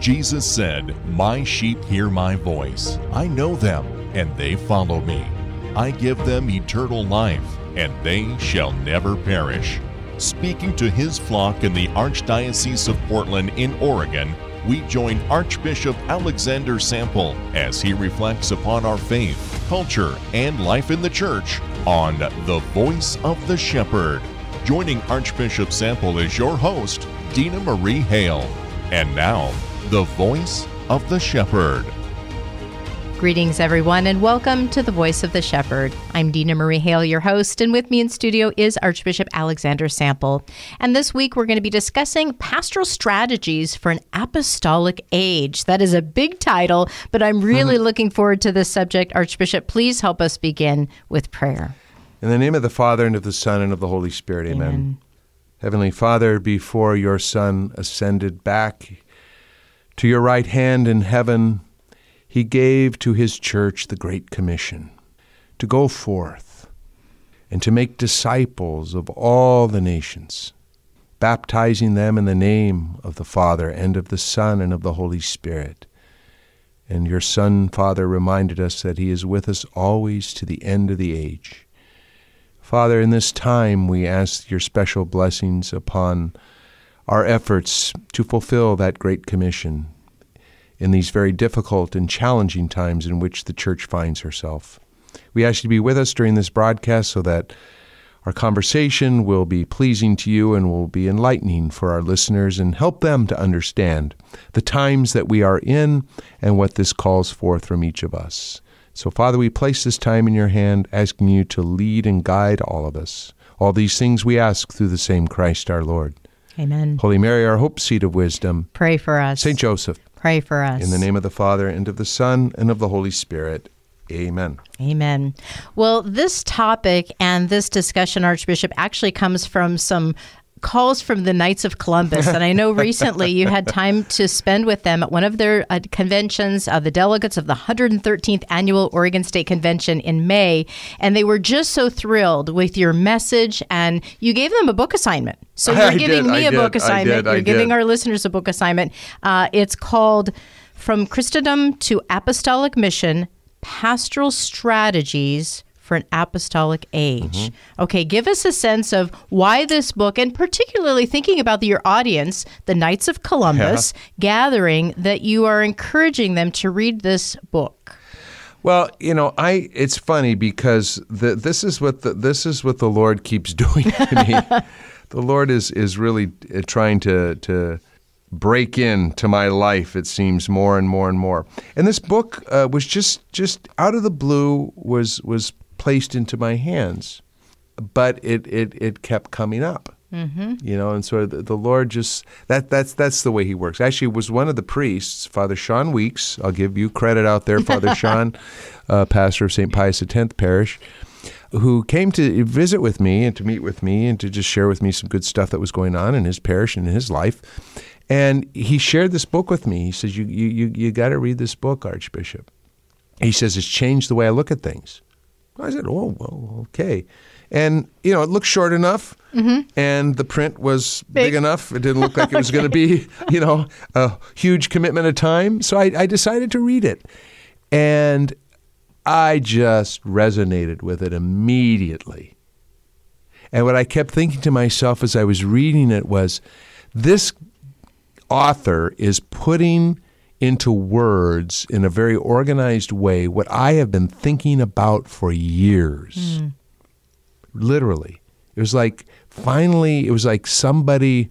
Jesus said, "My sheep hear my voice. I know them, and they follow me. I give them eternal life, and they shall never perish." Speaking to his flock in the Archdiocese of Portland in Oregon, we join Archbishop Alexander Sample as he reflects upon our faith, culture, and life in the Church on The Voice of the Shepherd. Joining Archbishop Sample is your host, Dina Marie Hale. And now, The Voice of the Shepherd. Greetings, everyone, and welcome to The Voice of the Shepherd. I'm Dina Marie Hale, your host, and with me in studio is Archbishop Alexander Sample. And this week, we're going to be discussing pastoral strategies for an apostolic age. That is a big title, but I'm really looking forward to this subject. Archbishop, please help us begin with prayer. In the name of the Father, and of the Son, and of the Holy Spirit, amen. Heavenly Father, before your Son ascended back to your right hand in heaven, he gave to his church the Great Commission to go forth and to make disciples of all the nations, baptizing them in the name of the Father and of the Son and of the Holy Spirit. And your Son, Father, reminded us that he is with us always to the end of the age. Father, in this time we ask your special blessings upon our efforts to fulfill that Great Commission in these very difficult and challenging times in which the Church finds herself. We ask you to be with us during this broadcast so that our conversation will be pleasing to you and will be enlightening for our listeners and help them to understand the times that we are in and what this calls forth from each of us. So, Father, we place this time in your hand, asking you to lead and guide all of us. All these things we ask through the same Christ our Lord. Amen. Holy Mary, our hope, seat of wisdom. Pray for us. St. Joseph. Pray for us. In the name of the Father, and of the Son, and of the Holy Spirit. Amen. Amen. Well, this topic and this discussion, Archbishop, actually comes from some calls from the Knights of Columbus. And I know recently you had time to spend with them at one of their conventions, the delegates of the 113th Annual Oregon State Convention in May. And they were just so thrilled with your message. And you gave them a book assignment. So you're giving our listeners a book assignment. It's called From Christendom to Apostolic Mission, Pastoral Strategies for an Apostolic Age. Okay, give us a sense of why this book, and particularly thinking about your audience, the Knights of Columbus gathering, that you are encouraging them to read this book. Well, you know, it's funny because this is what the Lord keeps doing to me. The Lord is really trying to break into my life, it seems, more and more and more. And this book was just out of the blue was placed into my hands, but it kept coming up, you know. And so the Lord just that's the way he works. Actually, it was one of the priests, Father Sean Weeks. I'll give you credit out there, Father Sean, pastor of St. Pius X Parish, who came to visit with me and to meet with me and to just share with me some good stuff that was going on in his parish and in his life. And he shared this book with me. He says, "You got to read this book, Archbishop." He says, "It's changed the way I look at things." I said, "Oh, well, okay." And, you know, it looked short enough, and the print was big enough. It didn't look like it was going to be, you know, a huge commitment of time. So I decided to read it. And I just resonated with it immediately. And what I kept thinking to myself as I was reading it was, this author is putting into words in a very organized way what I have been thinking about for years. Literally. It was like, finally, it was like somebody,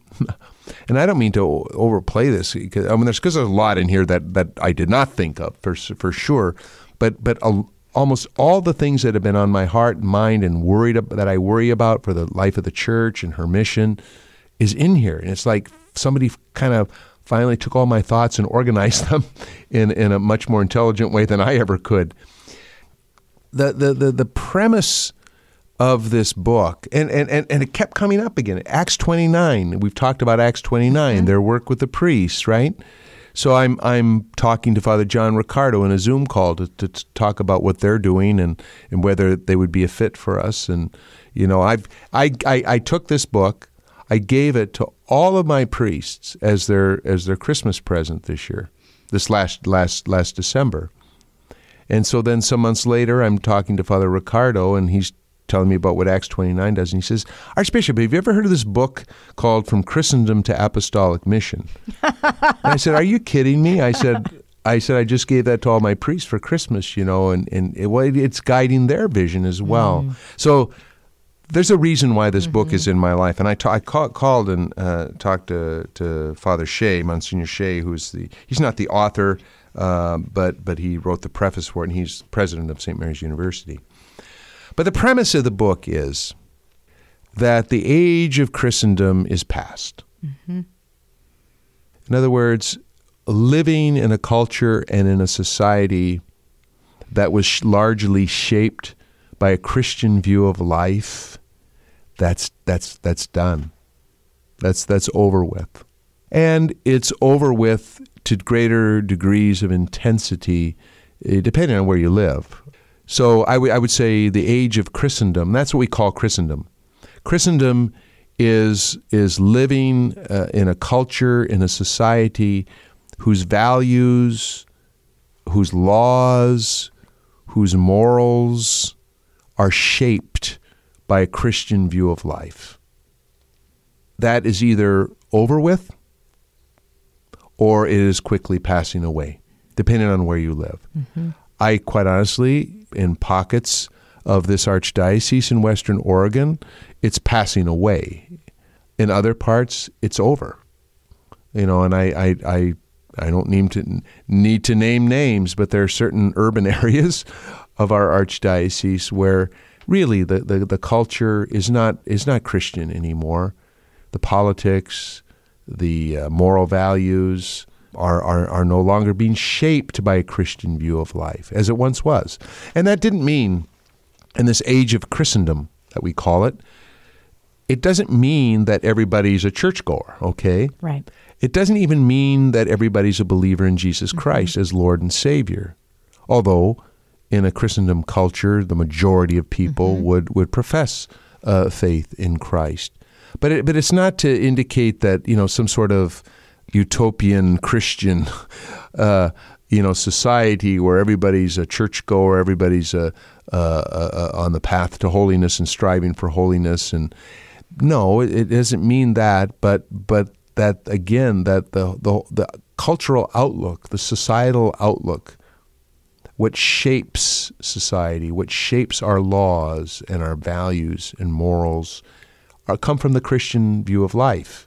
and I don't mean to overplay this, because there's a lot in here that I did not think of for sure, but almost all the things that have been on my heart and mind and that I worry about for the life of the Church and her mission is in here. And it's like somebody kind of finally took all my thoughts and organized them in a much more intelligent way than I ever could. The premise of this book, and it kept coming up again. Acts 29, we've talked about Acts 29, their work with the priests, right? So I'm talking to Father John Ricardo in a Zoom call to talk about what they're doing and whether they would be a fit for us. And, you know, I took this book. I gave it to all of my priests as their Christmas present this year, this last December. And so then some months later, I'm talking to Father Ricardo, and he's telling me about what Acts 29 does, and he says, Archbishop, have you ever heard of this book called From Christendom to Apostolic Mission? And I said, are you kidding me? I said, I just gave that to all my priests for Christmas, you know, and it's guiding their vision as well. Mm. So there's a reason why this book is in my life. And I called and talked to Father Shea, Monsignor Shea, he's not the author, but he wrote the preface for it, and he's president of St. Mary's University. But the premise of the book is that the age of Christendom is past. Mm-hmm. In other words, living in a culture and in a society that was largely shaped by a Christian view of life, that's done. That's over with. And it's over with to greater degrees of intensity, depending on where you live. So I would say the age of Christendom, that's what we call Christendom. Christendom is living in a culture, in a society whose values, whose laws, whose morals are shaped by a Christian view of life. That is either over with or it is quickly passing away, depending on where you live. Mm-hmm. I quite honestly, in pockets of this archdiocese in Western Oregon, it's passing away. In other parts, it's over. You know, and I don't need to name names, but there are certain urban areas of our archdiocese where really the culture is not Christian anymore. The politics, the moral values are no longer being shaped by a Christian view of life as it once was. And that didn't mean, in this age of Christendom that we call it, it doesn't mean that everybody's a churchgoer, okay? Right. It doesn't even mean that everybody's a believer in Jesus Christ as Lord and Savior, although in a Christendom culture, the majority of people would profess faith in Christ. But it's not to indicate that, you know, some sort of utopian Christian, society where everybody's a churchgoer, everybody's on the path to holiness and striving for holiness. And no, it doesn't mean that, but that again, that the cultural outlook, the societal outlook, what shapes society, what shapes our laws and our values and morals come from the Christian view of life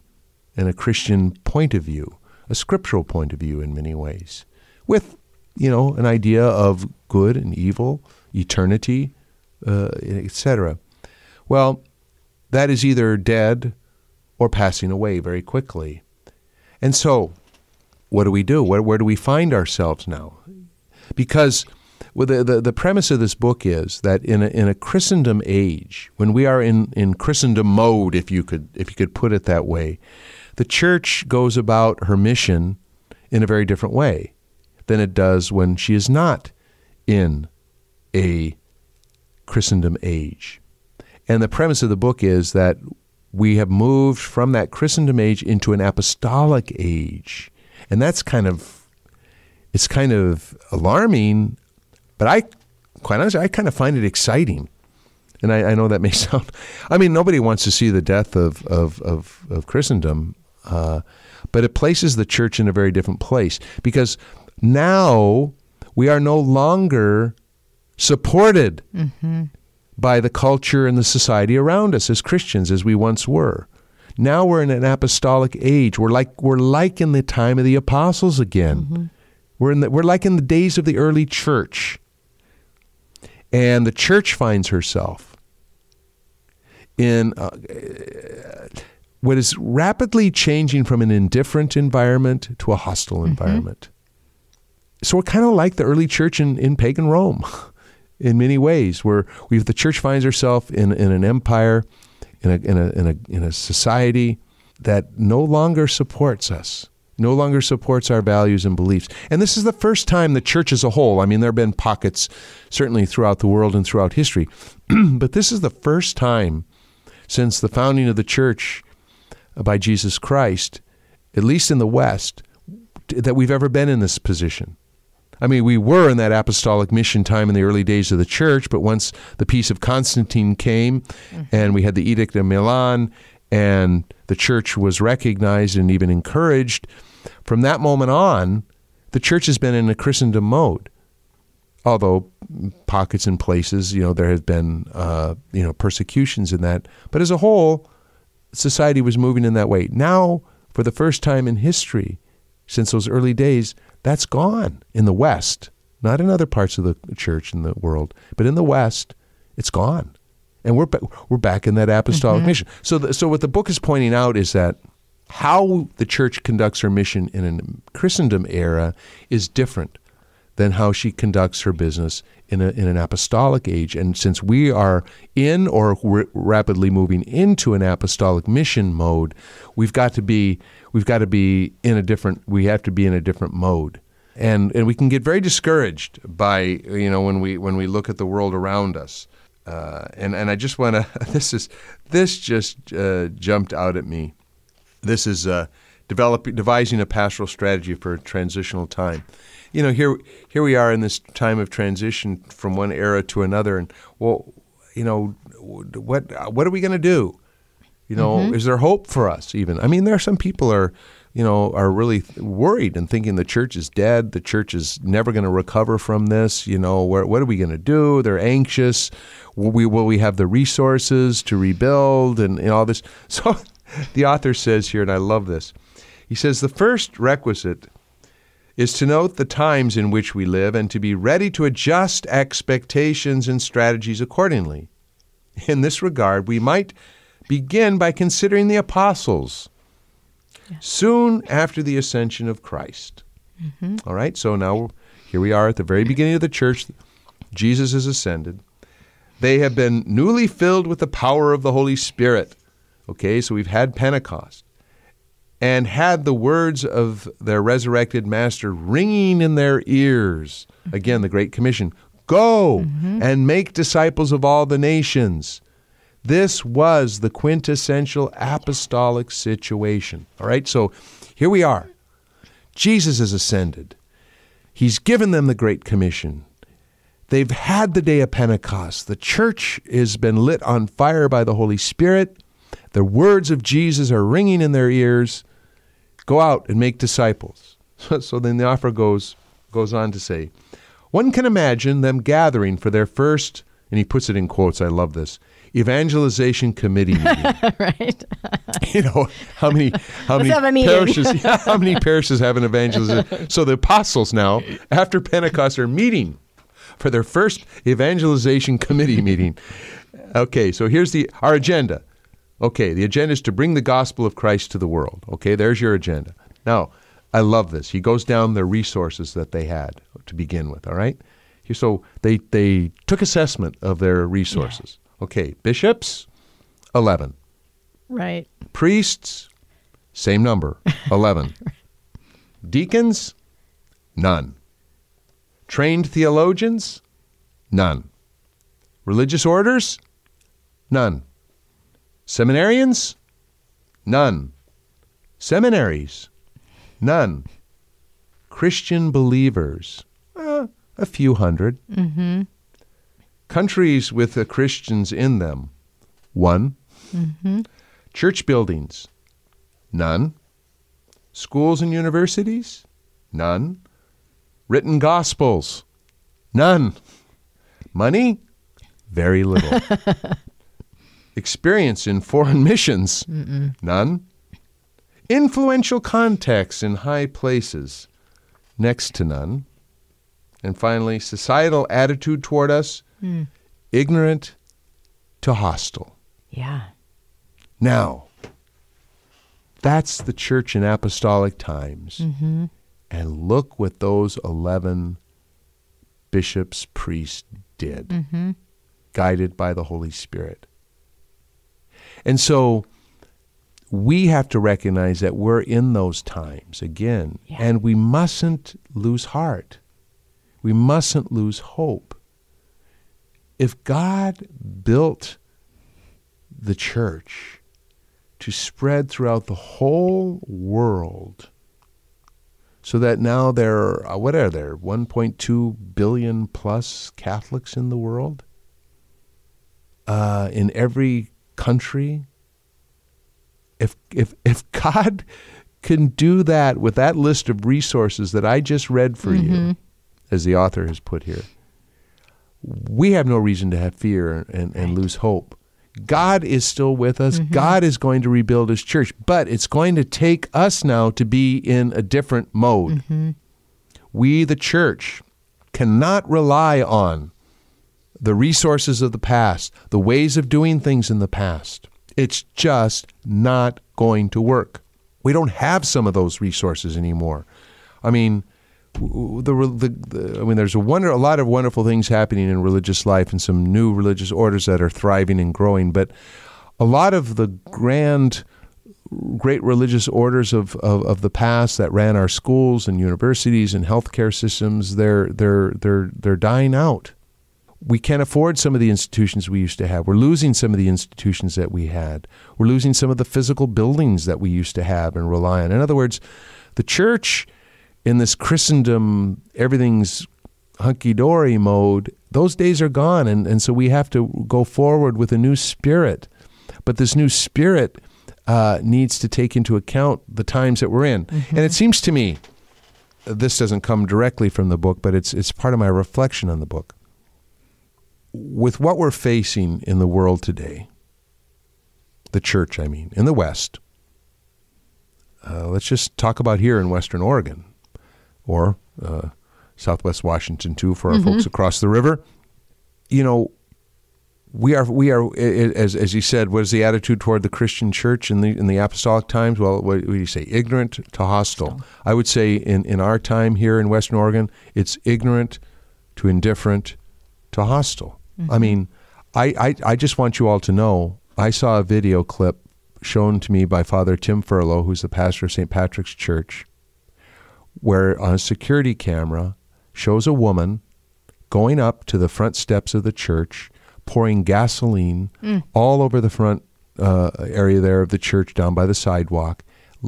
and a Christian point of view, a scriptural point of view in many ways, with, you know, an idea of good and evil, eternity, etc. Well, that is either dead or passing away very quickly. And so what do we do? Where do we find ourselves now? Because the premise of this book is that in a Christendom age, when we are in Christendom mode, if you could put it that way, the church goes about her mission in a very different way than it does when she is not in a Christendom age. And the premise of the book is that we have moved from that Christendom age into an apostolic age. And that's kind of alarming, but quite honestly, I kind of find it exciting. And I know that may sound, I mean, nobody wants to see the death of Christendom, but it places the church in a very different place, because now we are no longer supported by the culture and the society around us as Christians as we once were. Now we're in an apostolic age. We're like in the time of the apostles again. Mm-hmm. We're like in the days of the early church. And the church finds herself in what is rapidly changing from an indifferent environment to a hostile environment. So we're kind of like the early church in pagan Rome in many ways, where the church finds herself in an empire, in a society that no longer supports us, no longer supports our values and beliefs. And this is the first time the church as a whole, I mean, there have been pockets certainly throughout the world and throughout history, but this is the first time since the founding of the church by Jesus Christ, at least in the West, that we've ever been in this position. I mean, we were in that apostolic mission time in the early days of the church, but once the Peace of Constantine came, and we had the Edict of Milan, and the church was recognized and even encouraged, from that moment on, the church has been in a Christendom mode. Although pockets and places, there have been, persecutions in that. But as a whole, society was moving in that way. Now, for the first time in history, since those early days, that's gone in the West, not in other parts of the church in the world, but in the West, it's gone. And we're back in that apostolic mission. So what the book is pointing out is that how the church conducts her mission in a Christendom era is different than how she conducts her business in an apostolic age. And since we are in or rapidly moving into an apostolic mission mode, we have to be in a different mode. And we can get very discouraged by, when we look at the world around us. And I just want to, this just jumped out at me. This is devising a pastoral strategy for a transitional time. Here we are in this time of transition from one era to another, and what are we going to do? Is there hope for us even? I mean, there are some people are really worried and thinking the church is dead, the church is never going to recover from this. What are we going to do? They're anxious. Will we have the resources to rebuild and all this? So the author says here, and I love this, he says the first requisite is to note the times in which we live and to be ready to adjust expectations and strategies accordingly. In this regard, we might begin by considering the apostles soon after the ascension of Christ. All right, so now here we are at the very beginning of the church. Jesus has ascended. They have been newly filled with the power of the Holy Spirit. Okay, so we've had Pentecost. And had the words of their resurrected master ringing in their ears. Again, the Great Commission. Go and make disciples of all the nations. This was the quintessential apostolic situation. All right, so here we are. Jesus has ascended. He's given them the Great Commission. They've had the day of Pentecost. The church has been lit on fire by the Holy Spirit. The words of Jesus are ringing in their ears. Go out and make disciples. So then the offer goes on to say, one can imagine them gathering for their first, and he puts it in quotes, I love this, evangelization committee meeting. Right. How many parishes how many parishes have an evangelization? So the apostles now, after Pentecost, are meeting for their first evangelization committee meeting. Okay, so here's our agenda. Okay, the agenda is to bring the gospel of Christ to the world. Okay, there's your agenda. Now, I love this. He goes down the resources that they had to begin with, all right? So they took assessment of their resources. Yeah. Okay, bishops, 11. Right. Priests, same number, 11. Deacons, none. Trained theologians, none. Religious orders, none. Seminarians? None. Seminaries? None. Christian believers? A few hundred. Countries with Christians in them? One. Church buildings? None. Schools and universities? None. Written gospels? None. Money? Very little. Experience in foreign missions? None. Influential contacts in high places? Next to none. And finally, societal attitude toward us? Ignorant to hostile. Yeah. Now, that's the church in apostolic times. And look what those 11 bishops, priests did, guided by the Holy Spirit. And so we have to recognize that we're in those times again, and we mustn't lose heart. We mustn't lose hope. If God built the church to spread throughout the whole world, so that now there are, what are there, 1.2 billion plus Catholics in the world? In every country? If God can do that with that list of resources that I just read for you, as the author has put here, we have no reason to have fear and lose hope. God is still with us. God is going to rebuild his church, but it's going to take us now to be in a different mode. We, the church, cannot rely on the resources of the past, the ways of doing things in the past. It's just not going to work. We don't have some of those resources anymore. I mean, there's a lot of wonderful things happening in religious life and some new religious orders that are thriving and growing, but a lot of the great religious orders of the past that ran our schools and universities and healthcare systems, they're dying out. We can't afford some of the institutions we used to have. We're losing some of the institutions that we had. We're losing some of the physical buildings that we used to have and rely on. In other words, the church in this Christendom, everything's hunky-dory mode, those days are gone, and so we have to go forward with a new spirit. But this new spirit needs to take into account the times that we're in. And it seems to me, this doesn't come directly from the book, but it's part of my reflection on the book. With what we're facing in the world today, the church, I mean, in the West, let's just talk about here in Western Oregon or Southwest Washington, too, for our folks across the river. You know, we are as you said, what is the attitude toward the Christian church in the apostolic times? Well, what do you say? Ignorant to hostile. I would say in our time here in Western Oregon, it's ignorant to indifferent to hostile. I mean, I just want you all to know, I saw a video clip shown to me by Father Tim Furlow, who's the pastor of St. Patrick's Church, where on a security camera shows a woman going up to the front steps of the church, pouring gasoline all over the front area there of the church down by the sidewalk,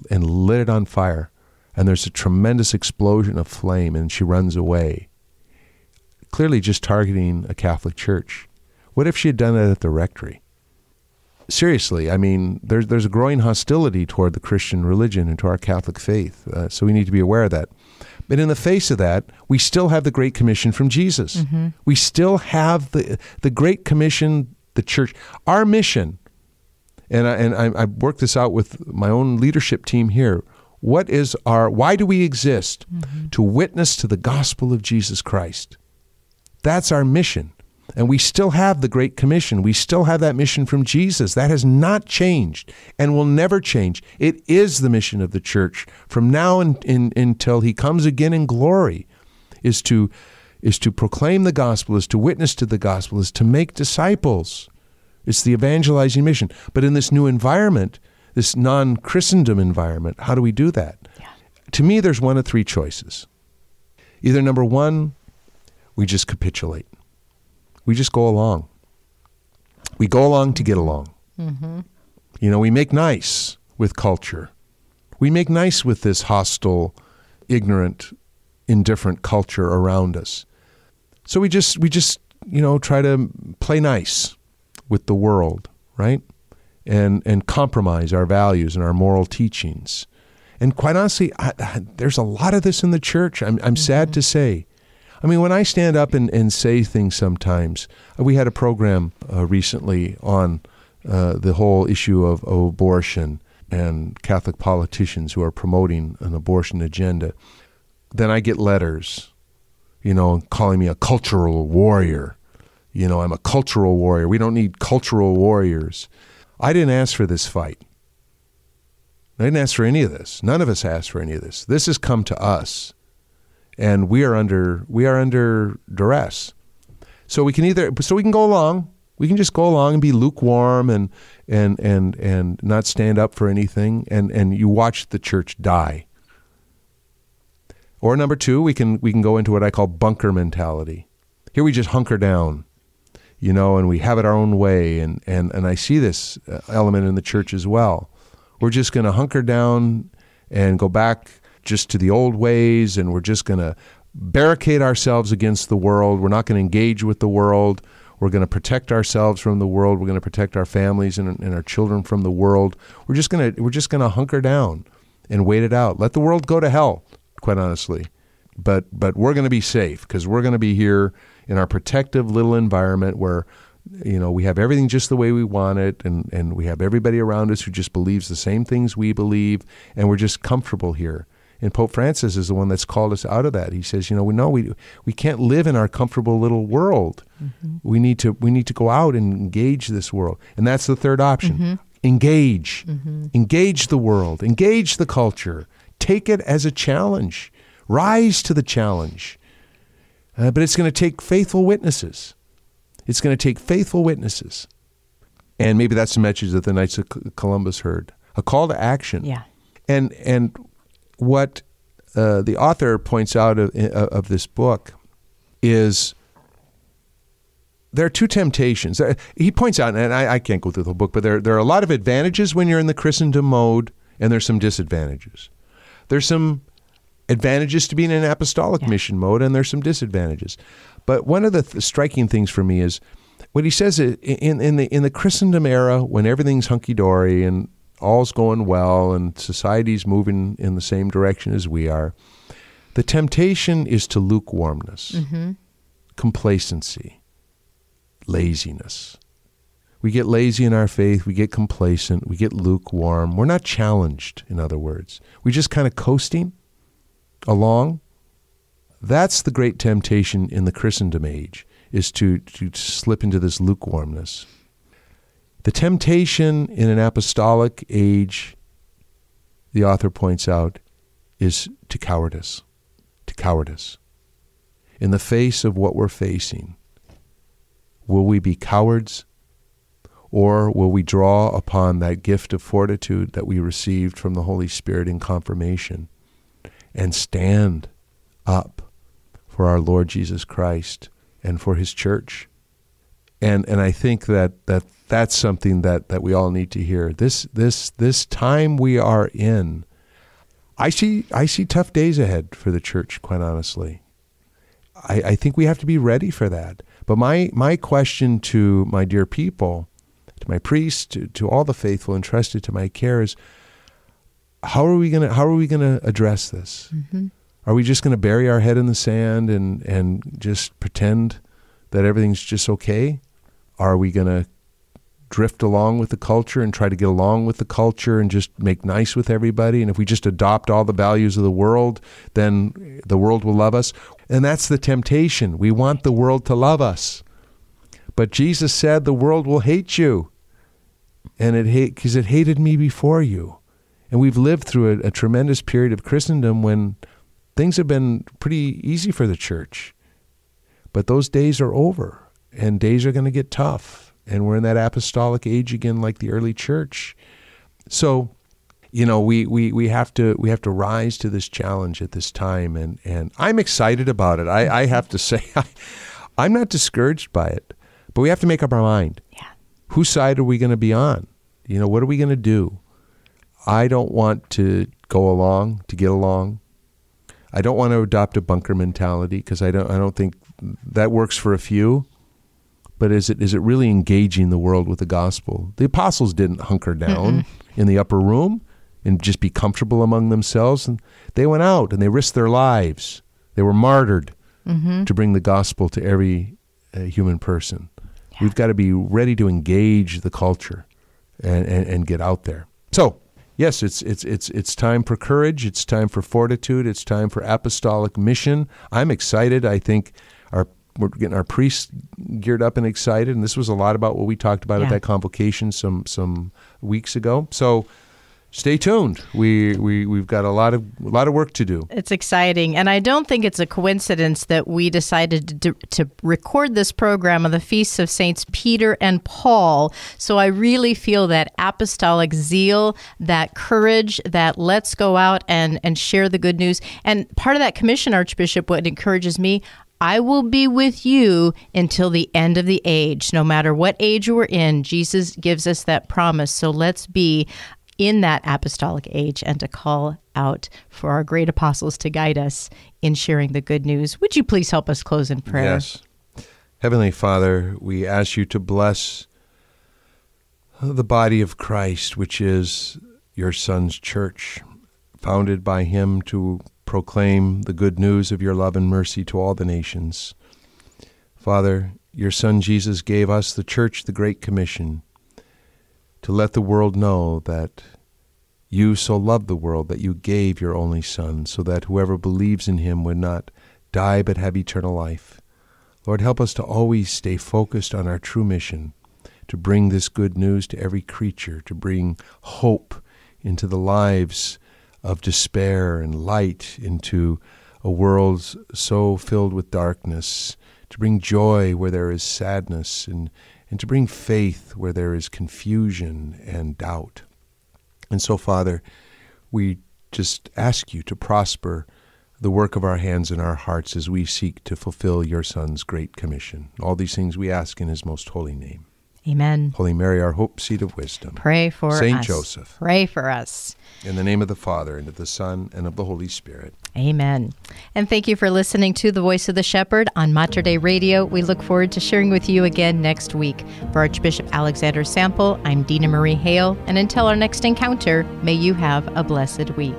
and lit it on fire. And there's a tremendous explosion of flame, and she runs away. Clearly just targeting a Catholic church. What if she had done that at the rectory? Seriously, I mean, there's a growing hostility toward the Christian religion and to our Catholic faith, so we need to be aware of that. But in the face of that, we still have the Great Commission from Jesus. We still have the Great Commission, the church. Our mission, and I worked this out with my own leadership team here, why do we exist? To witness to the gospel of Jesus Christ. That's our mission. And we still have the Great Commission. We still have that mission from Jesus. That has not changed and will never change. It is the mission of the church from now until he comes again in glory, is to proclaim the gospel, is to witness to the gospel, is to make disciples. It's the evangelizing mission. But in this new environment, this non-Christendom environment, how do we do that? Yeah. To me, there's one of three choices. Either number one, we just capitulate. We just go along. We go along to get along. You know, we make nice with culture. We make nice with this hostile, ignorant, indifferent culture around us. So we just you know, try to play nice with the world, right? And compromise our values and our moral teachings. And quite honestly, there's a lot of this in the church, I'm sad to say. I mean, when I stand up and say things sometimes, we had a program recently on the whole issue of abortion and Catholic politicians who are promoting an abortion agenda. Then I get letters, you know, calling me a cultural warrior. You know, I'm a cultural warrior. We don't need cultural warriors. I didn't ask for this fight. I didn't ask for any of this. None of us asked for any of this. This has come to us. And we are under duress, so we can go along. We can just go along and be lukewarm and not stand up for anything. And you watch the church die. Or number two, we can go into what I call bunker mentality. Here we just hunker down, you know, and we have it our own way. And I see this element in the church as well. We're just going to hunker down and go back just to the old ways, and we're just going to barricade ourselves against the world. We're not going to engage with the world. We're going to protect ourselves from the world. We're going to protect our families and our children from the world. We're just going to hunker down and wait it out. Let the world go to hell, quite honestly. But we're going to be safe because we're going to be here in our protective little environment where, you know, we have everything just the way we want it, and we have everybody around us who just believes the same things we believe, and we're just comfortable here. And Pope Francis is the one that's called us out of that. He says, you know, we can't live in our comfortable little world. Mm-hmm. We need to go out and engage this world. And that's the third option. Mm-hmm. Engage. Mm-hmm. Engage the world. Engage the culture. Take it as a challenge. Rise to the challenge. But it's going to take faithful witnesses. It's going to take faithful witnesses. And maybe that's the message that the Knights of Columbus heard. A call to action. Yeah. And what the author points out of this book is there are two temptations. He points out, and I can't go through the whole book, but there are a lot of advantages when you're in the Christendom mode, and there's some disadvantages. There's some advantages to being in apostolic mission mode, and there's some disadvantages. But one of the striking things for me is what he says in the Christendom era, when everything's hunky-dory and all's going well and society's moving in the same direction as we are, the temptation is to lukewarmness, mm-hmm. complacency, laziness. We get lazy in our faith, we get complacent, we get lukewarm. We're not challenged, in other words. We're just kind of coasting along. That's the great temptation in the Christendom age, is to slip into this lukewarmness. The temptation in an apostolic age, the author points out, is to cowardice, to cowardice. In the face of what we're facing, will we be cowards, or will we draw upon that gift of fortitude that we received from the Holy Spirit in confirmation and stand up for our Lord Jesus Christ and for his church? And I think that's something that we all need to hear. This time we are in, I see tough days ahead for the church, quite honestly. I think we have to be ready for that. But my question to my dear people, to my priests, to all the faithful entrusted to my care is, how are we gonna address this? Mm-hmm. Are we just gonna bury our head in the sand and just pretend that everything's just okay? Are we going to drift along with the culture and try to get along with the culture and just make nice with everybody? And if we just adopt all the values of the world, then the world will love us. And that's the temptation. We want the world to love us. But Jesus said, the world will hate you. And because it hated me before you. And we've lived through a tremendous period of Christendom when things have been pretty easy for the church. But those days are over, and days are going to get tough, and we're in that apostolic age again, like the early church. So, you know, we have to rise to this challenge at this time, and I'm excited about it. I have to say, I'm not discouraged by it, but we have to make up our mind. Yeah. Whose side are we going to be on? You know, what are we going to do? I don't want to go along to get along. I don't want to adopt a bunker mentality because I don't think that works for a few, but is it really engaging the world with the gospel? The apostles didn't hunker down in the upper room and just be comfortable among themselves. And they went out and they risked their lives. They were martyred to bring the gospel to every human person. Yeah. We've got to be ready to engage the culture and get out there. So yes, it's time for courage. It's time for fortitude. It's time for apostolic mission. I'm excited. I think we're getting our priests geared up and excited, and this was a lot about what we talked about at that convocation some weeks ago. So stay tuned. We've got a lot of work to do. It's exciting, and I don't think it's a coincidence that we decided to record this program on the feasts of Saints Peter and Paul. So I really feel that apostolic zeal, that courage, that let's go out and share the good news. And part of that commission, Archbishop, what encourages me, I will be with you until the end of the age. No matter what age we're in, Jesus gives us that promise. So let's be in that apostolic age and to call out for our great apostles to guide us in sharing the good news. Would you please help us close in prayer? Yes. Heavenly Father, we ask you to bless the body of Christ, which is your Son's church, founded by him to proclaim the good news of your love and mercy to all the nations. Father, your Son Jesus gave us, the church, the Great Commission, to let the world know that you so loved the world that you gave your only Son, so that whoever believes in him would not die but have eternal life. Lord, help us to always stay focused on our true mission, to bring this good news to every creature, to bring hope into the lives of despair and light into a world so filled with darkness, to bring joy where there is sadness, and to bring faith where there is confusion and doubt. And so, Father, we just ask you to prosper the work of our hands and our hearts as we seek to fulfill your Son's Great Commission. All these things we ask in his most holy name. Amen. Holy Mary, our hope, seat of wisdom. Pray for us. Saint Joseph. Pray for us. In the name of the Father, and of the Son, and of the Holy Spirit. Amen. And thank you for listening to The Voice of the Shepherd on Mater Dei Radio. We look forward to sharing with you again next week. For Archbishop Alexander Sample, I'm Dina Marie Hale, and until our next encounter, may you have a blessed week.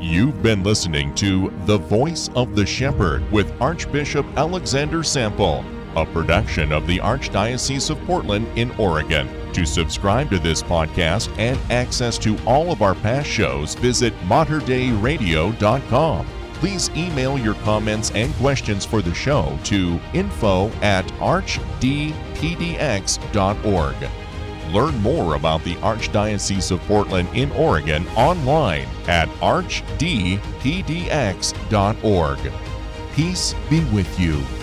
You've been listening to The Voice of the Shepherd with Archbishop Alexander Sample, a production of the Archdiocese of Portland in Oregon. To subscribe to this podcast and access to all of our past shows, visit materdeiradio.com. Please email your comments and questions for the show to info@archdpdx.org. Learn more about the Archdiocese of Portland in Oregon online at archdpdx.org. Peace be with you.